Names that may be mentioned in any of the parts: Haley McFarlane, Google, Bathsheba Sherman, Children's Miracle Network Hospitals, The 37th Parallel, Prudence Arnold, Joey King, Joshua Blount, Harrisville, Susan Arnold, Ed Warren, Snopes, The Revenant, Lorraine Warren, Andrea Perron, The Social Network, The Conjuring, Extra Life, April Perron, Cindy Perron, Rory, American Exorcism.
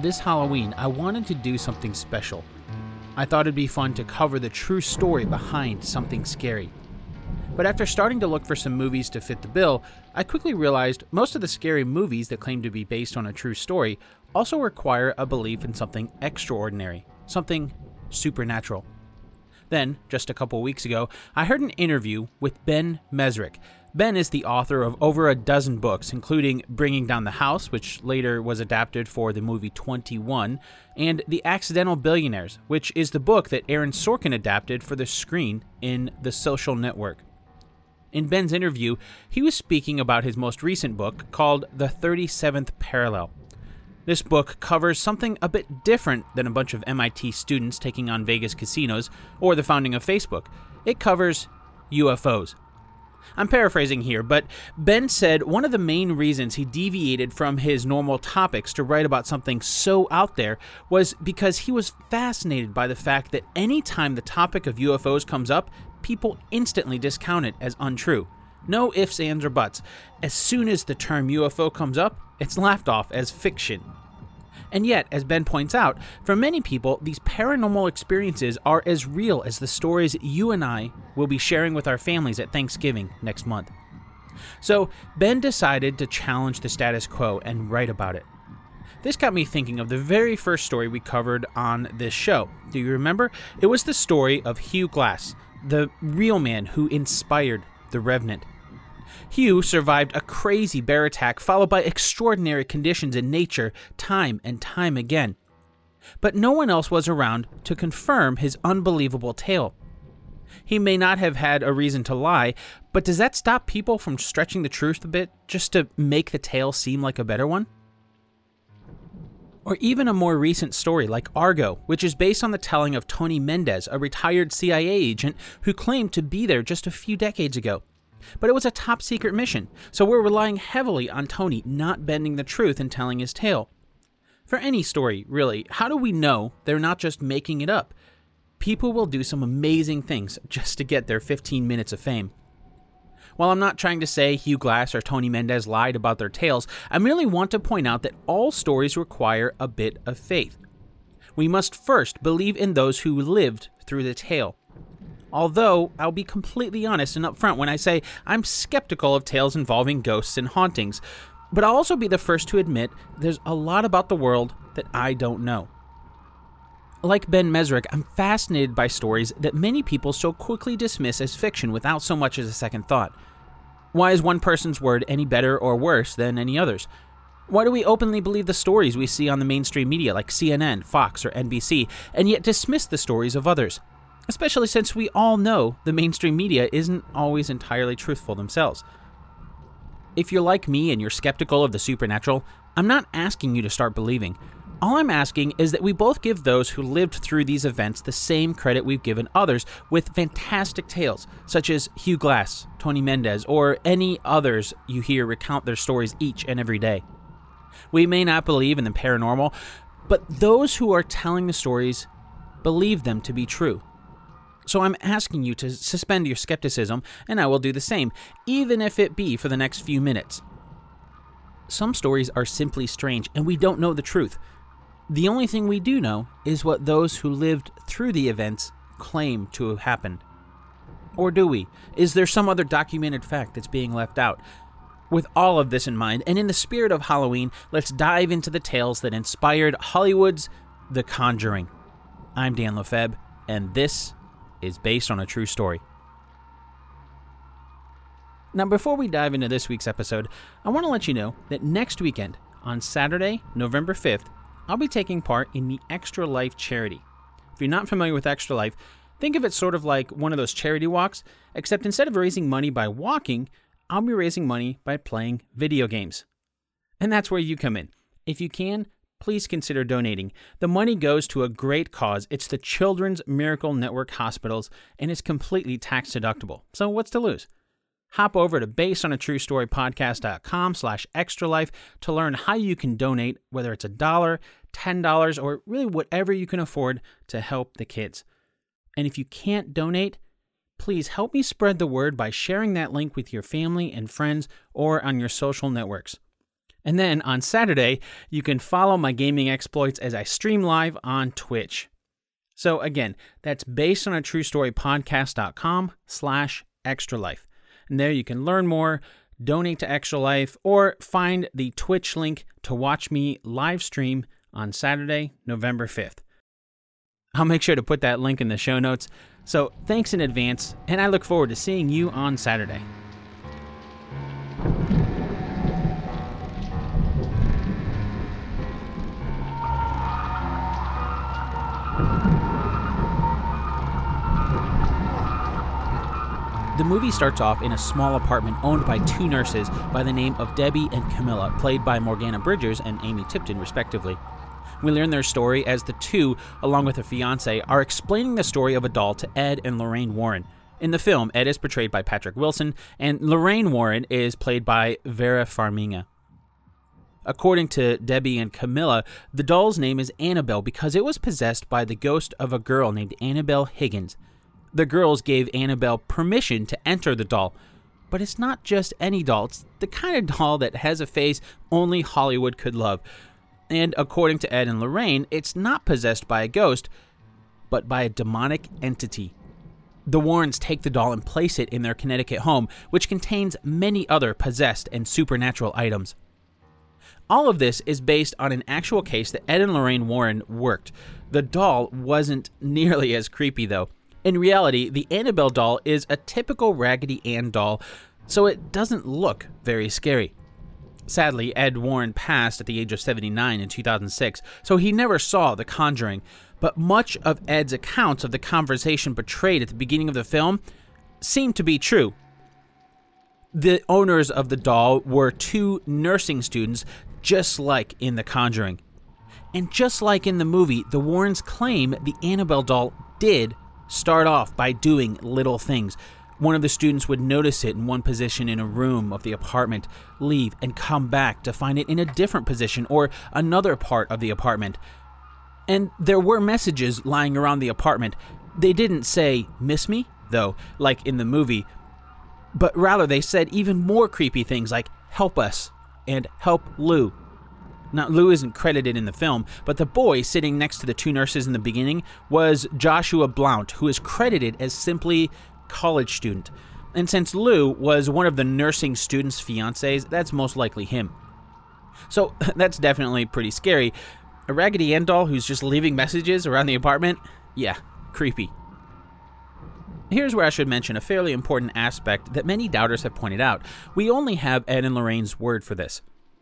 This Halloween, I wanted to do something special. I thought it'd be fun to cover the true story behind something scary. But after starting to look for some movies to fit the bill, I quickly realized most of the scary movies that claim to be based on a true story also require a belief in something extraordinary, something supernatural. Then, just a couple weeks ago, I heard an interview with Ben Mezrich. Ben is the author of over a dozen books, including Bringing Down the House, which later was adapted for the movie 21, and The Accidental Billionaires, which is the book that Aaron Sorkin adapted for the screen in The Social Network. In Ben's interview, he was speaking about his most recent book called The 37th Parallel. This book covers something a bit different than a bunch of MIT students taking on Vegas casinos or the founding of Facebook. It covers UFOs. I'm paraphrasing here, but Ben said one of the main reasons he deviated from his normal topics to write about something so out there was because he was fascinated by the fact that any time the topic of UFOs comes up, people instantly discount it as untrue. No ifs, ands, or buts. As soon as the term UFO comes up, it's laughed off as fiction. And yet, as Ben points out, for many people, these paranormal experiences are as real as the stories you and I will be sharing with our families at Thanksgiving next month. So, Ben decided to challenge the status quo and write about it. This got me thinking of the very first story we covered on this show. Do you remember? It was the story of Hugh Glass, the real man who inspired The Revenant. Hugh survived a crazy bear attack followed by extraordinary conditions in nature time and time again. But no one else was around to confirm his unbelievable tale. He may not have had a reason to lie, but does that stop people from stretching the truth a bit just to make the tale seem like a better one? Or even a more recent story like Argo, which is based on the telling of Tony Mendez, a retired CIA agent who claimed to be there just a few decades ago. But it was a top-secret mission, so we're relying heavily on Tony not bending the truth and telling his tale. For any story, really, how do we know they're not just making it up? People will do some amazing things just to get their 15 minutes of fame. While I'm not trying to say Hugh Glass or Tony Mendez lied about their tales, I merely want to point out that all stories require a bit of faith. We must first believe in those who lived through the tale. Although, I'll be completely honest and upfront when I say I'm skeptical of tales involving ghosts and hauntings, but I'll also be the first to admit there's a lot about the world that I don't know. Like Ben Mezrich, I'm fascinated by stories that many people so quickly dismiss as fiction without so much as a second thought. Why is one person's word any better or worse than any other's? Why do we openly believe the stories we see on the mainstream media like CNN, Fox, or NBC, and yet dismiss the stories of others? Especially since we all know the mainstream media isn't always entirely truthful themselves. If you're like me and you're skeptical of the supernatural, I'm not asking you to start believing. All I'm asking is that we both give those who lived through these events the same credit we've given others with fantastic tales, such as Hugh Glass, Tony Mendez, or any others you hear recount their stories each and every day. We may not believe in the paranormal, but those who are telling the stories believe them to be true. So I'm asking you to suspend your skepticism, and I will do the same, even if it be for the next few minutes. Some stories are simply strange, and we don't know the truth. The only thing we do know is what those who lived through the events claim to have happened. Or do we? Is there some other documented fact that's being left out? With all of this in mind, and in the spirit of Halloween, let's dive into the tales that inspired Hollywood's The Conjuring. I'm Dan LeFebvre, and this is based on a true story. Now, before we dive into this week's episode, I want to let you know that next weekend, on Saturday, November 5th, I'll be taking part in the Extra Life charity. If you're not familiar with Extra Life, think of it sort of like one of those charity walks, except instead of raising money by walking, I'll be raising money by playing video games. And that's where you come in. If you can, please consider donating. The money goes to a great cause. It's the Children's Miracle Network Hospitals, and it's completely tax deductible. So what's to lose? Hop over to basedonatruestorypodcast.com/extralife to learn how you can donate, whether it's $1, $10, or really whatever you can afford to help the kids. And if you can't donate, please help me spread the word by sharing that link with your family and friends or on your social networks. And then on Saturday, you can follow my gaming exploits as I stream live on Twitch. So again, that's based on a true story podcast.com/extralife. And there you can learn more, donate to Extra Life, or find the Twitch link to watch me live stream on Saturday, November 5th. I'll make sure to put that link in the show notes. So thanks in advance, and I look forward to seeing you on Saturday. The movie starts off in a small apartment owned by two nurses by the name of Debbie and Camilla, played by Morgana Bridgers and Amy Tipton, respectively. We learn their story as the two, along with her fiancé, are explaining the story of a doll to Ed and Lorraine Warren. In the film, Ed is portrayed by Patrick Wilson, and Lorraine Warren is played by Vera Farmiga. According to Debbie and Camilla, the doll's name is Annabelle because it was possessed by the ghost of a girl named Annabelle Higgins. The girls gave Annabelle permission to enter the doll. But it's not just any doll. It's the kind of doll that has a face only Hollywood could love. And according to Ed and Lorraine, it's not possessed by a ghost, but by a demonic entity. The Warrens take the doll and place it in their Connecticut home, which contains many other possessed and supernatural items. All of this is based on an actual case that Ed and Lorraine Warren worked. The doll wasn't nearly as creepy, though. In reality, the Annabelle doll is a typical Raggedy Ann doll, so it doesn't look very scary. Sadly, Ed Warren passed at the age of 79 in 2006, so he never saw The Conjuring, but much of Ed's accounts of the conversation portrayed at the beginning of the film seemed to be true. The owners of the doll were two nursing students, just like in The Conjuring. And just like in the movie, the Warrens claim the Annabelle doll did start off by doing little things. One of the students would notice it in one position in a room of the apartment, leave, and come back to find it in a different position or another part of the apartment. And there were messages lying around the apartment. They didn't say, "Miss me?" though, like in the movie, but rather they said even more creepy things like, "Help us," and "Help Lou." Now, Lou isn't credited in the film, but the boy sitting next to the two nurses in the beginning was Joshua Blount, who is credited as simply college student. And since Lou was one of the nursing students' fiancés, that's most likely him. So that's definitely pretty scary. A Raggedy Ann doll who's just leaving messages around the apartment? Yeah, creepy. Here's where I should mention a fairly important aspect that many doubters have pointed out. We only have Ed and Lorraine's word for this.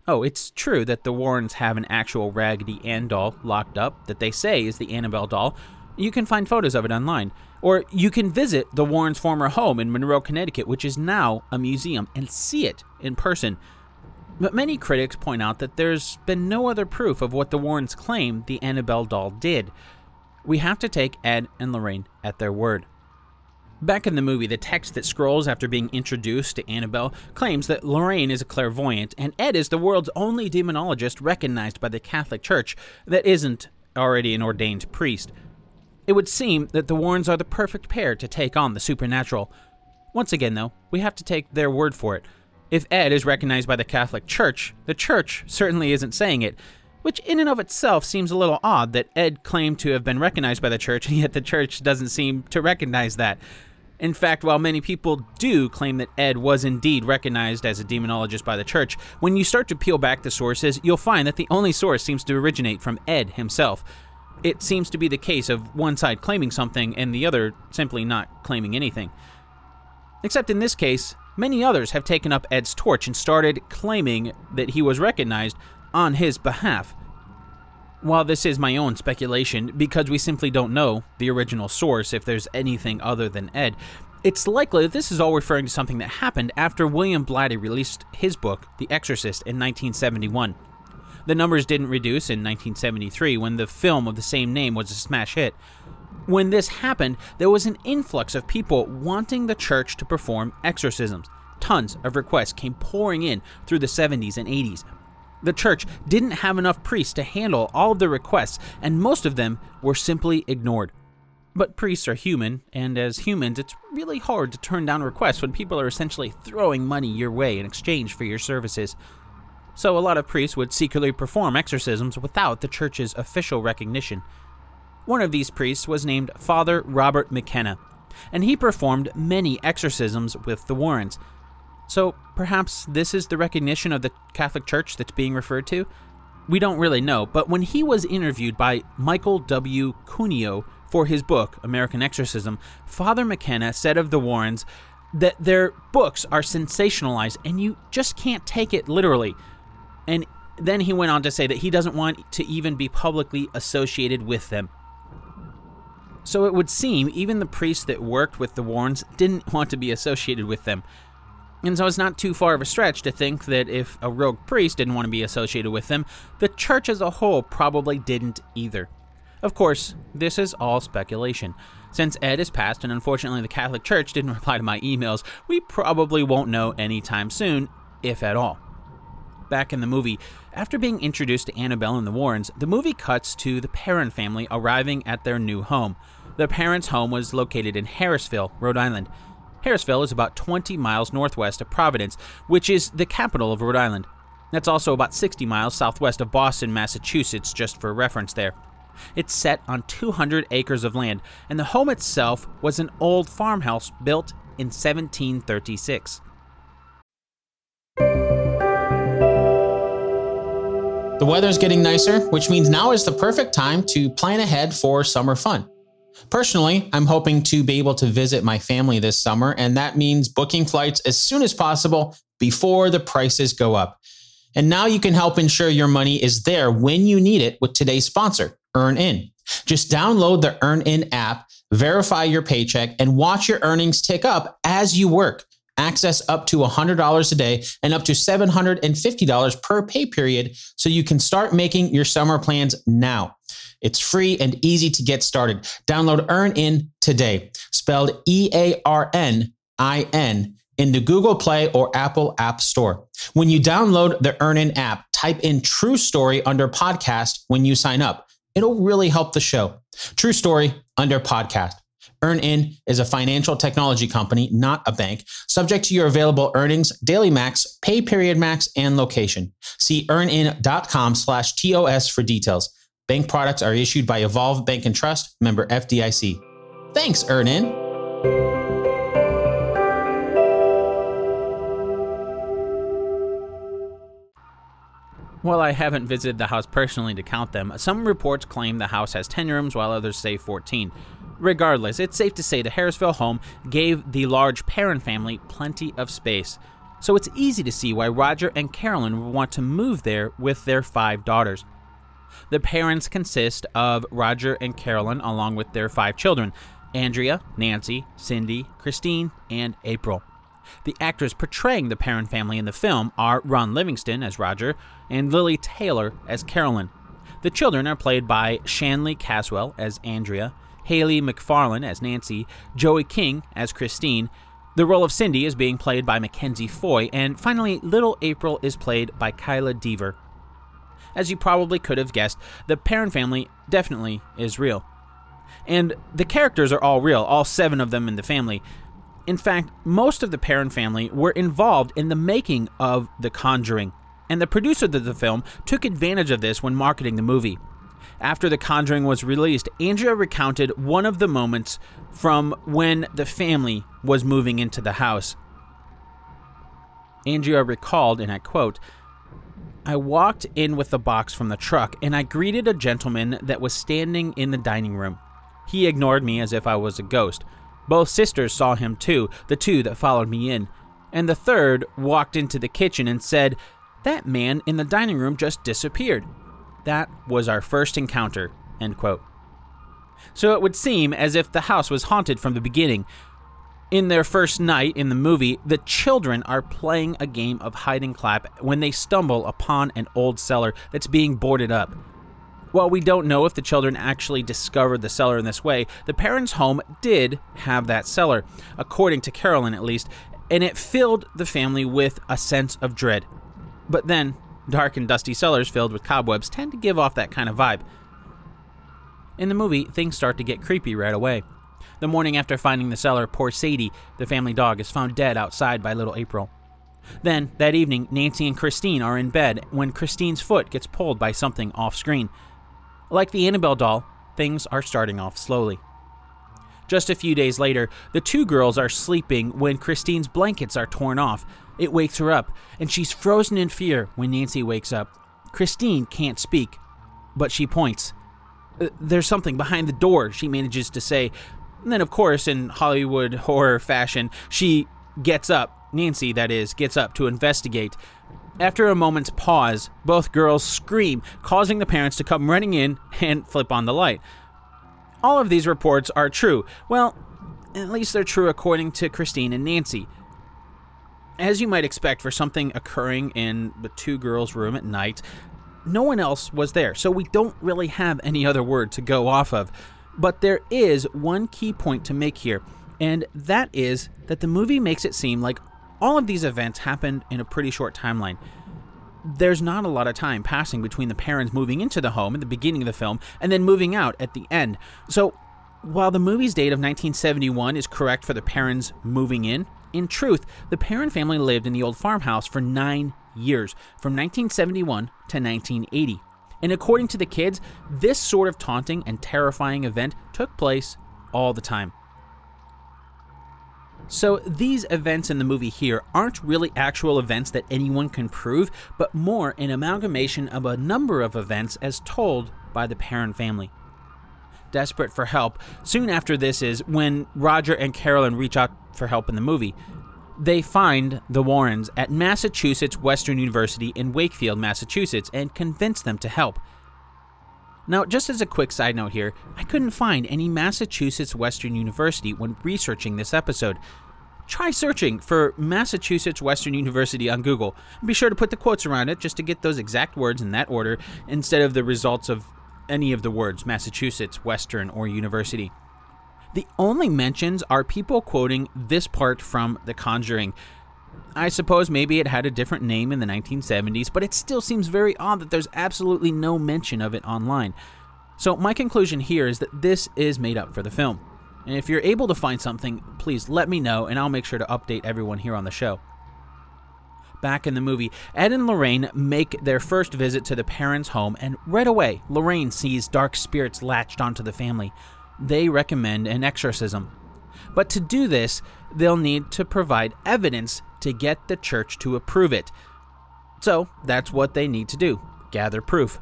Oh, it's true that the Warrens have an actual Raggedy Ann doll locked up that they say is the Annabelle doll. You can find photos of it online. Or you can visit the Warrens' former home in Monroe, Connecticut, which is now a museum, and see it in person. But many critics point out that there's been no other proof of what the Warrens claim the Annabelle doll did. We have to take Ed and Lorraine at their word. Back in the movie, the text that scrolls after being introduced to Annabelle claims that Lorraine is a clairvoyant and Ed is the world's only demonologist recognized by the Catholic Church that isn't already an ordained priest. It would seem that the Warrens are the perfect pair to take on the supernatural. Once again, though, we have to take their word for it. If Ed is recognized by the Catholic Church, the Church certainly isn't saying it, which in and of itself seems a little odd that Ed claimed to have been recognized by the Church, and yet the Church doesn't seem to recognize that. In fact, while many people do claim that Ed was indeed recognized as a demonologist by the Church, when you start to peel back the sources, you'll find that the only source seems to originate from Ed himself. It seems to be the case of one side claiming something and the other simply not claiming anything. Except in this case, many others have taken up Ed's torch and started claiming that he was recognized on his behalf. While this is my own speculation, because we simply don't know the original source if there's anything other than Ed, it's likely that this is all referring to something that happened after William Blatty released his book, The Exorcist, in 1971. The numbers didn't reduce in 1973 when the film of the same name was a smash hit. When this happened, there was an influx of people wanting the church to perform exorcisms. Tons of requests came pouring in through the 70s and 80s. The church didn't have enough priests to handle all of the requests, and most of them were simply ignored. But priests are human, and as humans, it's really hard to turn down requests when people are essentially throwing money your way in exchange for your services. So a lot of priests would secretly perform exorcisms without the church's official recognition. One of these priests was named Father Robert McKenna, and he performed many exorcisms with the Warrens. So perhaps this is the recognition of the Catholic Church that's being referred to? We don't really know, but when he was interviewed by Michael W. Cuneo for his book, American Exorcism, Father McKenna said of the Warrens that their books are sensationalized and you just can't take it literally. And then he went on to say that he doesn't want to even be publicly associated with them. So it would seem even the priests that worked with the Warrens didn't want to be associated with them. And so it's not too far of a stretch to think that if a rogue priest didn't want to be associated with them, the church as a whole probably didn't either. Of course, this is all speculation. Since Ed is passed and unfortunately the Catholic Church didn't reply to my emails, we probably won't know anytime soon, if at all. Back in the movie, after being introduced to Annabelle and the Warrens, the movie cuts to the Perron family arriving at their new home. The Perron's home was located in Harrisville, Rhode Island. Harrisville is about 20 miles northwest of Providence, which is the capital of Rhode Island. That's also about 60 miles southwest of Boston, Massachusetts, just for reference there. It's set on 200 acres of land, and the home itself was an old farmhouse built in 1736. The weather's getting nicer, which means now is the perfect time to plan ahead for summer fun. Personally, I'm hoping to be able to visit my family this summer, and that means booking flights as soon as possible before the prices go up. And now you can help ensure your money is there when you need it with today's sponsor, EarnIn. Just download the EarnIn app, verify your paycheck, and watch your earnings tick up as you work. Access up to $100 a day and up to $750 per pay period so you can start making your summer plans now. It's free and easy to get started. Download EarnIn today, spelled EARNIN, in the Google Play or Apple App Store. When you download the EarnIn app, type in True Story under podcast when you sign up. It'll really help the show. True Story under podcast. EarnIn is a financial technology company, not a bank, subject to your available earnings, daily max, pay period max, and location. See earnin.com/TOS for details. Bank products are issued by Evolve Bank and Trust, member FDIC. Thanks, EarnIn. While I haven't visited the house personally to count them, some reports claim the house has 10 rooms while others say 14. Regardless, it's safe to say the Harrisville home gave the large Perron family plenty of space. So it's easy to see why Roger and Carolyn would want to move there with their 5 daughters. The Perrons consist of Roger and Carolyn along with their 5 children, Andrea, Nancy, Cindy, Christine, and April. The actors portraying the Perron family in the film are Ron Livingston as Roger and Lily Taylor as Carolyn. The children are played by Shanley Caswell as Andrea, Haley McFarlane as Nancy, Joey King as Christine. The role of Cindy is being played by Mackenzie Foy, and finally, little April is played by Kyla Deaver. As you probably could have guessed, the Perron family definitely is real. And the characters are all real, all 7 of them in the family. In fact, most of the Perron family were involved in the making of The Conjuring, and the producer of the film took advantage of this when marketing the movie. After The Conjuring was released, Andrea recounted one of the moments from when the family was moving into the house. Andrea recalled, and I quote, "I walked in with the box from the truck, and I greeted a gentleman that was standing in the dining room. He ignored me as if I was a ghost. Both sisters saw him too, the 2 that followed me in. And the 3rd walked into the kitchen and said, 'That man in the dining room just disappeared.' That was our first encounter," end quote. So it would seem as if the house was haunted from the beginning. In their first night in the movie, the children are playing a game of hide and clap when they stumble upon an old cellar that's being boarded up. While we don't know if the children actually discovered the cellar in this way, the Perron's home did have that cellar, according to Carolyn at least, and it filled the family with a sense of dread. But then, dark and dusty cellars filled with cobwebs tend to give off that kind of vibe. In the movie, things start to get creepy right away. The morning after finding the cellar, poor Sadie, the family dog, is found dead outside by little April. Then, that evening, Nancy and Christine are in bed when Christine's foot gets pulled by something off-screen. Like the Annabelle doll, things are starting off slowly. Just a few days later, the two girls are sleeping when Christine's blankets are torn off. It wakes her up, and she's frozen in fear when Nancy wakes up. Christine can't speak, but she points. There's something behind the door, she manages to say. And then, of course, in Hollywood horror fashion, she gets up. Nancy, that is, gets up to investigate. After a moment's pause, both girls scream, causing the parents to come running in and flip on the light. All of these reports are true. Well, at least they're true according to Christine and Nancy. As you might expect for something occurring in the two girls' room at night, no one else was there, so we don't really have any other word to go off of. But there is one key point to make here, and that is that the movie makes it seem like all of these events happened in a pretty short timeline. There's not a lot of time passing between the parents moving into the home at the beginning of the film and then moving out at the end. So, while the movie's date of 1971 is correct for the parents moving in truth, the Perron family lived in the old farmhouse for 9 years, from 1971 to 1980. And according to the kids, this sort of taunting and terrifying event took place all the time. So these events in the movie here aren't really actual events that anyone can prove, but more an amalgamation of a number of events as told by the Perron family. Desperate for help, soon after this is when Roger and Carolyn reach out for help in the movie. They find the Warrens at Massachusetts Western University in Wakefield, Massachusetts, and convince them to help. Now, just as a quick side note here, I couldn't find any Massachusetts Western University when researching this episode. Try searching for Massachusetts Western University on Google. Be sure to put the quotes around it just to get those exact words in that order instead of the results of any of the words Massachusetts, Western, or University. The only mentions are people quoting this part from The Conjuring. I suppose maybe it had a different name in the 1970s, but it still seems very odd that there's absolutely no mention of it online. So my conclusion here is that this is made up for the film. And if you're able to find something, please let me know, and I'll make sure to update everyone here on the show. Back in the movie, Ed and Lorraine make their first visit to the Perron's home, and right away, Lorraine sees dark spirits latched onto the family. They recommend an exorcism. But to do this, they'll need to provide evidence to get the church to approve it. So that's what they need to do, gather proof.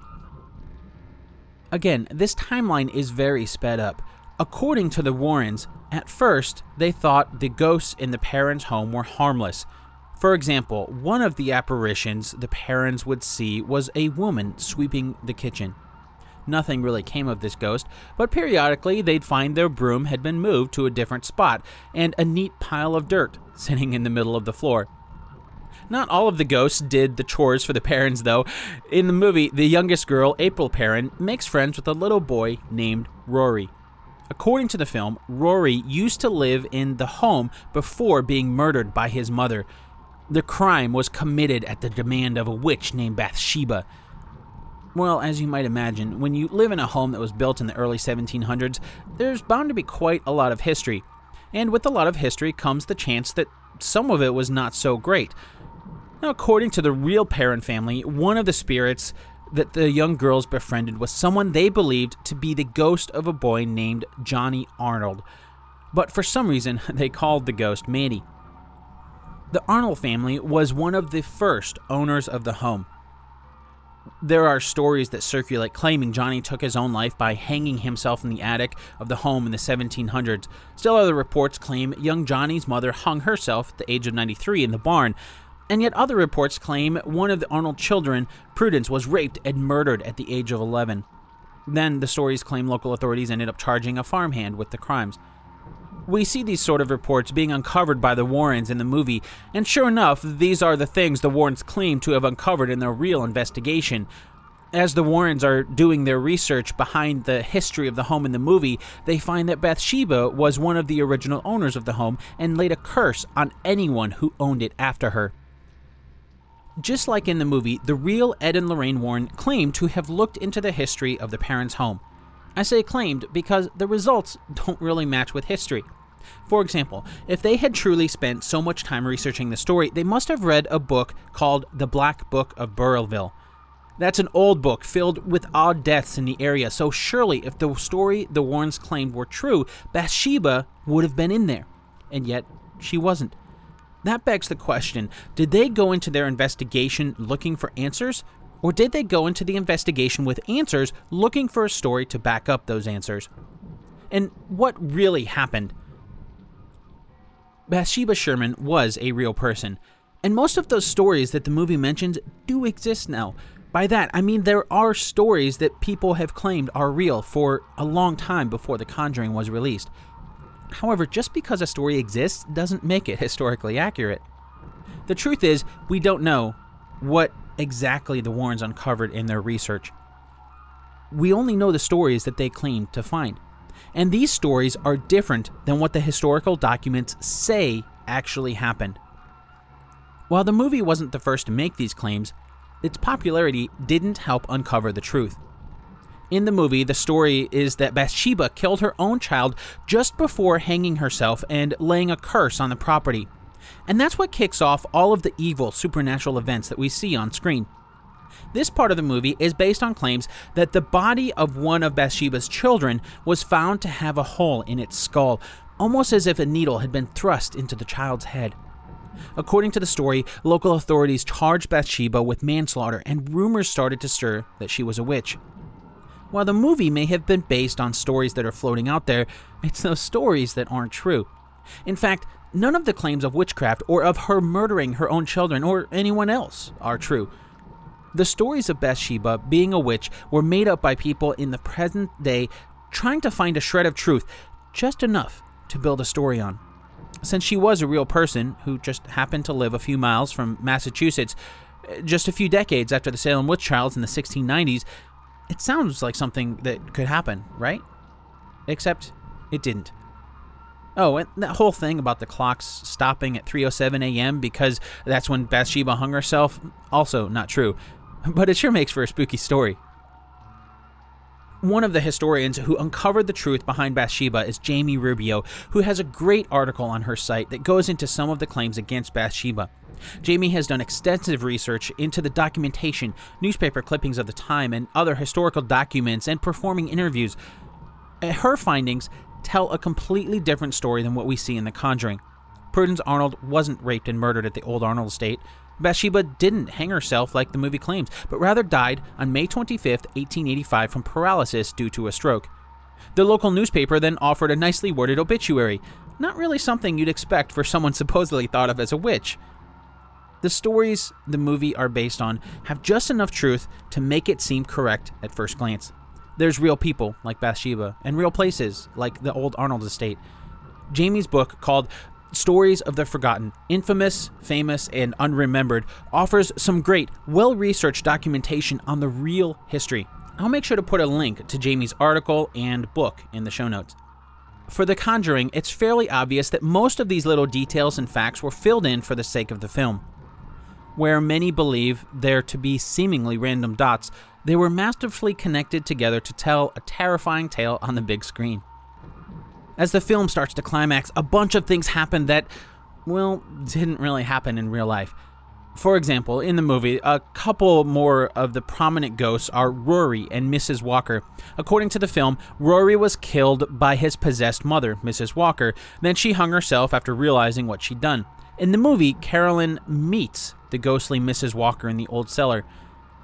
Again, this timeline is very sped up. According to the Warrens, at first, they thought the ghosts in the Perron's home were harmless. For example, one of the apparitions the Perrons would see was a woman sweeping the kitchen. Nothing really came of this ghost, but periodically they'd find their broom had been moved to a different spot and a neat pile of dirt sitting in the middle of the floor. Not all of the ghosts did the chores for the Perrons, though. In the movie, the youngest girl, April Perron, makes friends with a little boy named Rory. According to the film, Rory used to live in the home before being murdered by his mother. The crime was committed at the demand of a witch named Bathsheba. Well, as you might imagine, when you live in a home that was built in the early 1700s, there's bound to be quite a lot of history. And with a lot of history comes the chance that some of it was not so great. Now, according to the real Perron family, one of the spirits that the young girls befriended was someone they believed to be the ghost of a boy named Johnny Arnold. But for some reason, they called the ghost Manny. The Arnold family was one of the first owners of the home. There are stories that circulate claiming Johnny took his own life by hanging himself in the attic of the home in the 1700s. Still other reports claim young Johnny's mother hung herself at the age of 93 in the barn. And yet other reports claim one of the Arnold children, Prudence, was raped and murdered at the age of 11. Then the stories claim local authorities ended up charging a farmhand with the crimes. We see these sort of reports being uncovered by the Warrens in the movie, and sure enough, these are the things the Warrens claim to have uncovered in their real investigation. As the Warrens are doing their research behind the history of the home in the movie, they find that Bathsheba was one of the original owners of the home and laid a curse on anyone who owned it after her. Just like in the movie, the real Ed and Lorraine Warren claim to have looked into the history of the Perron's home. I say claimed because the results don't really match with history. For example, if they had truly spent so much time researching the story, they must have read a book called The Black Book of Burrillville. That's an old book filled with odd deaths in the area, so surely if the story the Warrens claimed were true, Bathsheba would have been in there. And yet, she wasn't. That begs the question, did they go into their investigation looking for answers? Or did they go into the investigation with answers looking for a story to back up those answers? And what really happened? Bathsheba Sherman was a real person, and most of those stories that the movie mentions do exist now. By that, I mean there are stories that people have claimed are real for a long time before The Conjuring was released. However, just because a story exists doesn't make it historically accurate. The truth is, we don't know what exactly the Warrens uncovered in their research. We only know the stories that they claimed to find. And these stories are different than what the historical documents say actually happened. While the movie wasn't the first to make these claims, its popularity didn't help uncover the truth. In the movie, the story is that Bathsheba killed her own child just before hanging herself and laying a curse on the property. And that's what kicks off all of the evil supernatural events that we see on screen. This part of the movie is based on claims that the body of one of Bathsheba's children was found to have a hole in its skull, almost as if a needle had been thrust into the child's head. According to the story, local authorities charged Bathsheba with manslaughter, and rumors started to stir that she was a witch. While the movie may have been based on stories that are floating out there, it's those stories that aren't true. In fact, none of the claims of witchcraft or of her murdering her own children or anyone else are true. The stories of Bathsheba being a witch were made up by people in the present day trying to find a shred of truth, just enough to build a story on. Since she was a real person who just happened to live a few miles from Massachusetts just a few decades after the Salem witch trials in the 1690s, it sounds like something that could happen, right? Except it didn't. Oh, and that whole thing about the clocks stopping at 3:07 a.m. because that's when Bathsheba hung herself, also not true. But it sure makes for a spooky story. One of the historians who uncovered the truth behind Bathsheba is Jamie Rubio, who has a great article on her site that goes into some of the claims against Bathsheba. Jamie has done extensive research into the documentation, newspaper clippings of the time, and other historical documents and performing interviews. Her findings tell a completely different story than what we see in The Conjuring. Prudence Arnold wasn't raped and murdered at the old Arnold estate. Bathsheba didn't hang herself like the movie claims, but rather died on May 25, 1885 from paralysis due to a stroke. The local newspaper then offered a nicely worded obituary, not really something you'd expect for someone supposedly thought of as a witch. The stories the movie are based on have just enough truth to make it seem correct at first glance. There's real people like Bathsheba and real places like the old Arnold estate. Jamie's book called Stories of the Forgotten, Infamous, Famous, and Unremembered offers some great, well-researched documentation on the real history. I'll make sure to put a link to Jamie's article and book in the show notes. For The Conjuring, it's fairly obvious that most of these little details and facts were filled in for the sake of the film. Where many believe there to be seemingly random dots, they were masterfully connected together to tell a terrifying tale on the big screen. As the film starts to climax, a bunch of things happen that, well, didn't really happen in real life. For example, in the movie, a couple more of the prominent ghosts are Rory and Mrs. Walker. According to the film, Rory was killed by his possessed mother, Mrs. Walker. Then she hung herself after realizing what she'd done. In the movie, Carolyn meets the ghostly Mrs. Walker in the old cellar.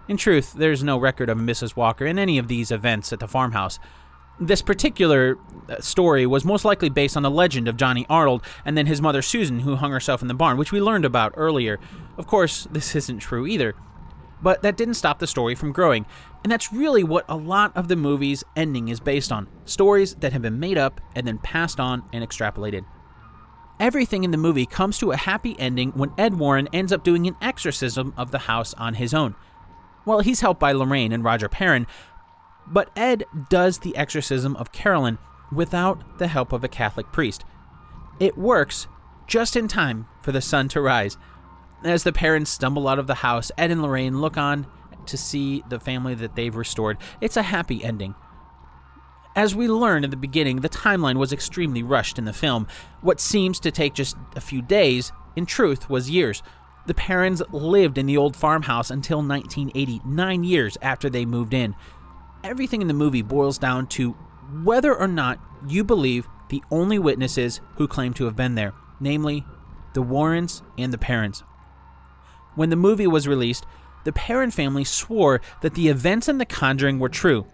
In truth, there's no record of Mrs. Walker in any of these events at the farmhouse. This particular story was most likely based on the legend of Johnny Arnold and then his mother Susan, who hung herself in the barn, which we learned about earlier. Of course, this isn't true either. But that didn't stop the story from growing. And that's really what a lot of the movie's ending is based on. Stories that have been made up and then passed on and extrapolated. Everything in the movie comes to a happy ending when Ed Warren ends up doing an exorcism of the house on his own. Well, he's helped by Lorraine and Roger Perron, but Ed does the exorcism of Carolyn without the help of a Catholic priest. It works just in time for the sun to rise. As the parents stumble out of the house, Ed and Lorraine look on to see the family that they've restored. It's a happy ending. As we learned in the beginning, the timeline was extremely rushed in the film. What seems to take just a few days, in truth, was years. The Perrons lived in the old farmhouse until 1980, 9 years after they moved in. Everything in the movie boils down to whether or not you believe the only witnesses who claim to have been there, namely the Warrens and the Perrons. When the movie was released, the Perron family swore that the events in The Conjuring were true.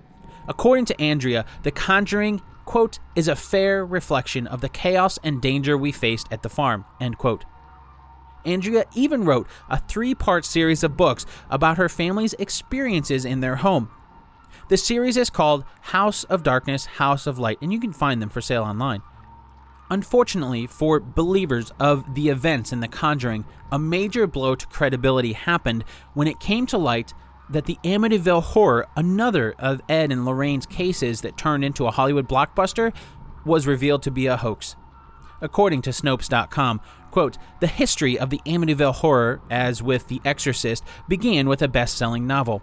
According to Andrea, The Conjuring, quote, is a fair reflection of the chaos and danger we faced at the farm, end quote. Andrea even wrote a 3-part series of books about her family's experiences in their home. The series is called House of Darkness, House of Light, and you can find them for sale online. Unfortunately for believers of the events in The Conjuring, a major blow to credibility happened when it came to light that the Amityville Horror, another of Ed and Lorraine's cases that turned into a Hollywood blockbuster, was revealed to be a hoax. According to Snopes.com, quote, the history of the Amityville Horror, as with The Exorcist, began with a best-selling novel.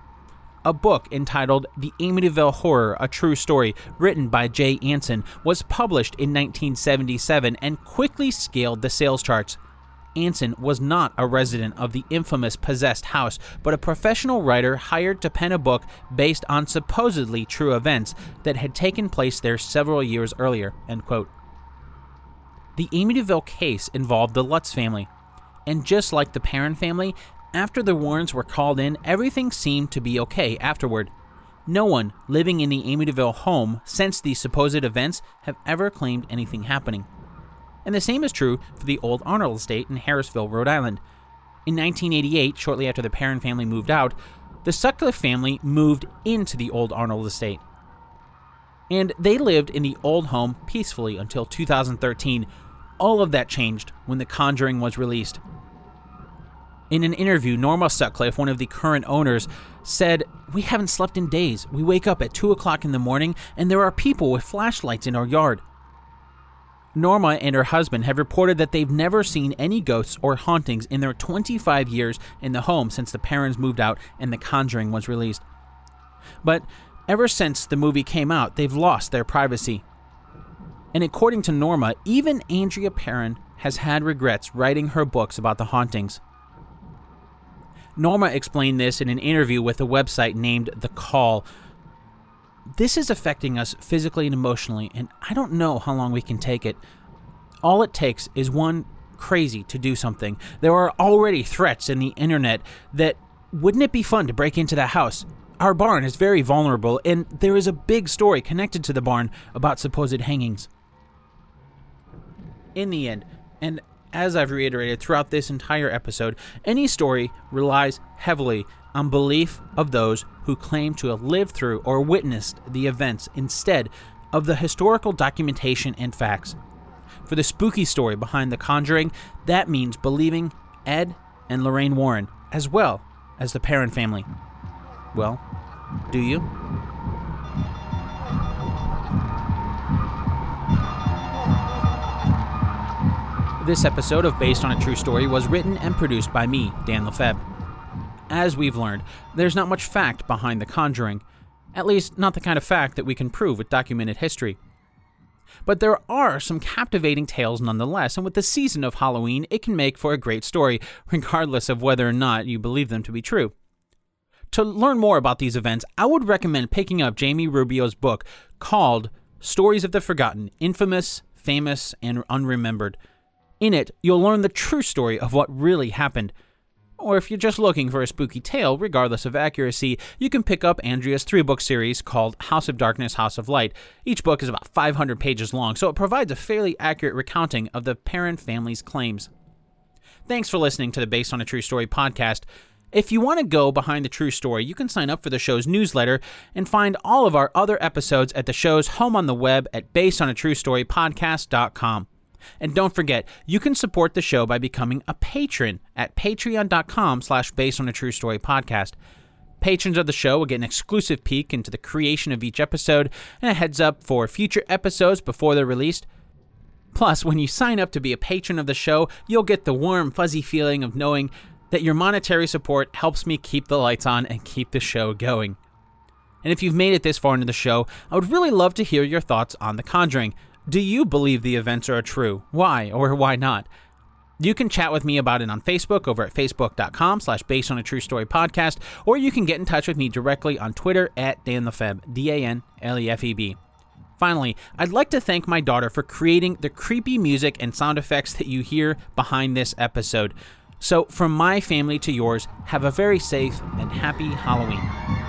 A book entitled The Amityville Horror, A True Story, written by Jay Anson, was published in 1977 and quickly scaled the sales charts. Anson was not a resident of the infamous possessed house, but a professional writer hired to pen a book based on supposedly true events that had taken place there several years earlier, end quote. The Amityville case involved the Lutz family, and just like the Perron family, after the Warrens were called in, everything seemed to be okay afterward. No one living in the Amityville home since these supposed events have ever claimed anything happening. And the same is true for the old Arnold estate in Harrisville, Rhode Island. In 1988, shortly after the Perron family moved out, the Sutcliffe family moved into the old Arnold estate. And they lived in the old home peacefully until 2013. All of that changed when The Conjuring was released. In an interview, Norma Sutcliffe, one of the current owners, said, "We haven't slept in days. We wake up at 2 o'clock in the morning and there are people with flashlights in our yard." Norma and her husband have reported that they've never seen any ghosts or hauntings in their 25 years in the home since the Perrons moved out and The Conjuring was released. But ever since the movie came out, they've lost their privacy. And according to Norma, even Andrea Perron has had regrets writing her books about the hauntings. Norma explained this in an interview with a website named The Call. "This is affecting us physically and emotionally, and I don't know how long we can take it. All it takes is one crazy to do something. There are already threats in the internet that wouldn't it be fun to break into that house? Our barn is very vulnerable, and there is a big story connected to the barn about supposed hangings." In the end, and as I've reiterated throughout this entire episode, any story relies heavily on belief of those who claim to have lived through or witnessed the events instead of the historical documentation and facts. For the spooky story behind The Conjuring, that means believing Ed and Lorraine Warren, as well as the Perron family. Well, do you? This episode of Based on a True Story was written and produced by me, Dan LeFebvre. As we've learned, there's not much fact behind The Conjuring, at least not the kind of fact that we can prove with documented history. But there are some captivating tales nonetheless, and with the season of Halloween, it can make for a great story, regardless of whether or not you believe them to be true. To learn more about these events, I would recommend picking up Jamie Rubio's book called Stories of the Forgotten, Infamous, Famous, and Unremembered. In it, you'll learn the true story of what really happened. Or if you're just looking for a spooky tale, regardless of accuracy, you can pick up Andrea's 3-book series called House of Darkness, House of Light. Each book is about 500 pages long, so it provides a fairly accurate recounting of the Perron family's claims. Thanks for listening to the Based on a True Story podcast. If you want to go behind the true story, you can sign up for the show's newsletter and find all of our other episodes at the show's home on the web at basedonatruestorypodcast.com. And don't forget, you can support the show by becoming a patron at patreon.com/basedonatruestorypodcast. Patrons of the show will get an exclusive peek into the creation of each episode and a heads up for future episodes before they're released. Plus, when you sign up to be a patron of the show, you'll get the warm, fuzzy feeling of knowing that your monetary support helps me keep the lights on and keep the show going. And if you've made it this far into the show, I would really love to hear your thoughts on The Conjuring. Do you believe the events are true? Why or why not? You can chat with me about it on Facebook over at facebook.com/basedonatruestorypodcast, or you can get in touch with me directly on Twitter at Dan LeFebvre, DanLeFeb. Finally, I'd like to thank my daughter for creating the creepy music and sound effects that you hear behind this episode. So from my family to yours, have a very safe and happy Halloween.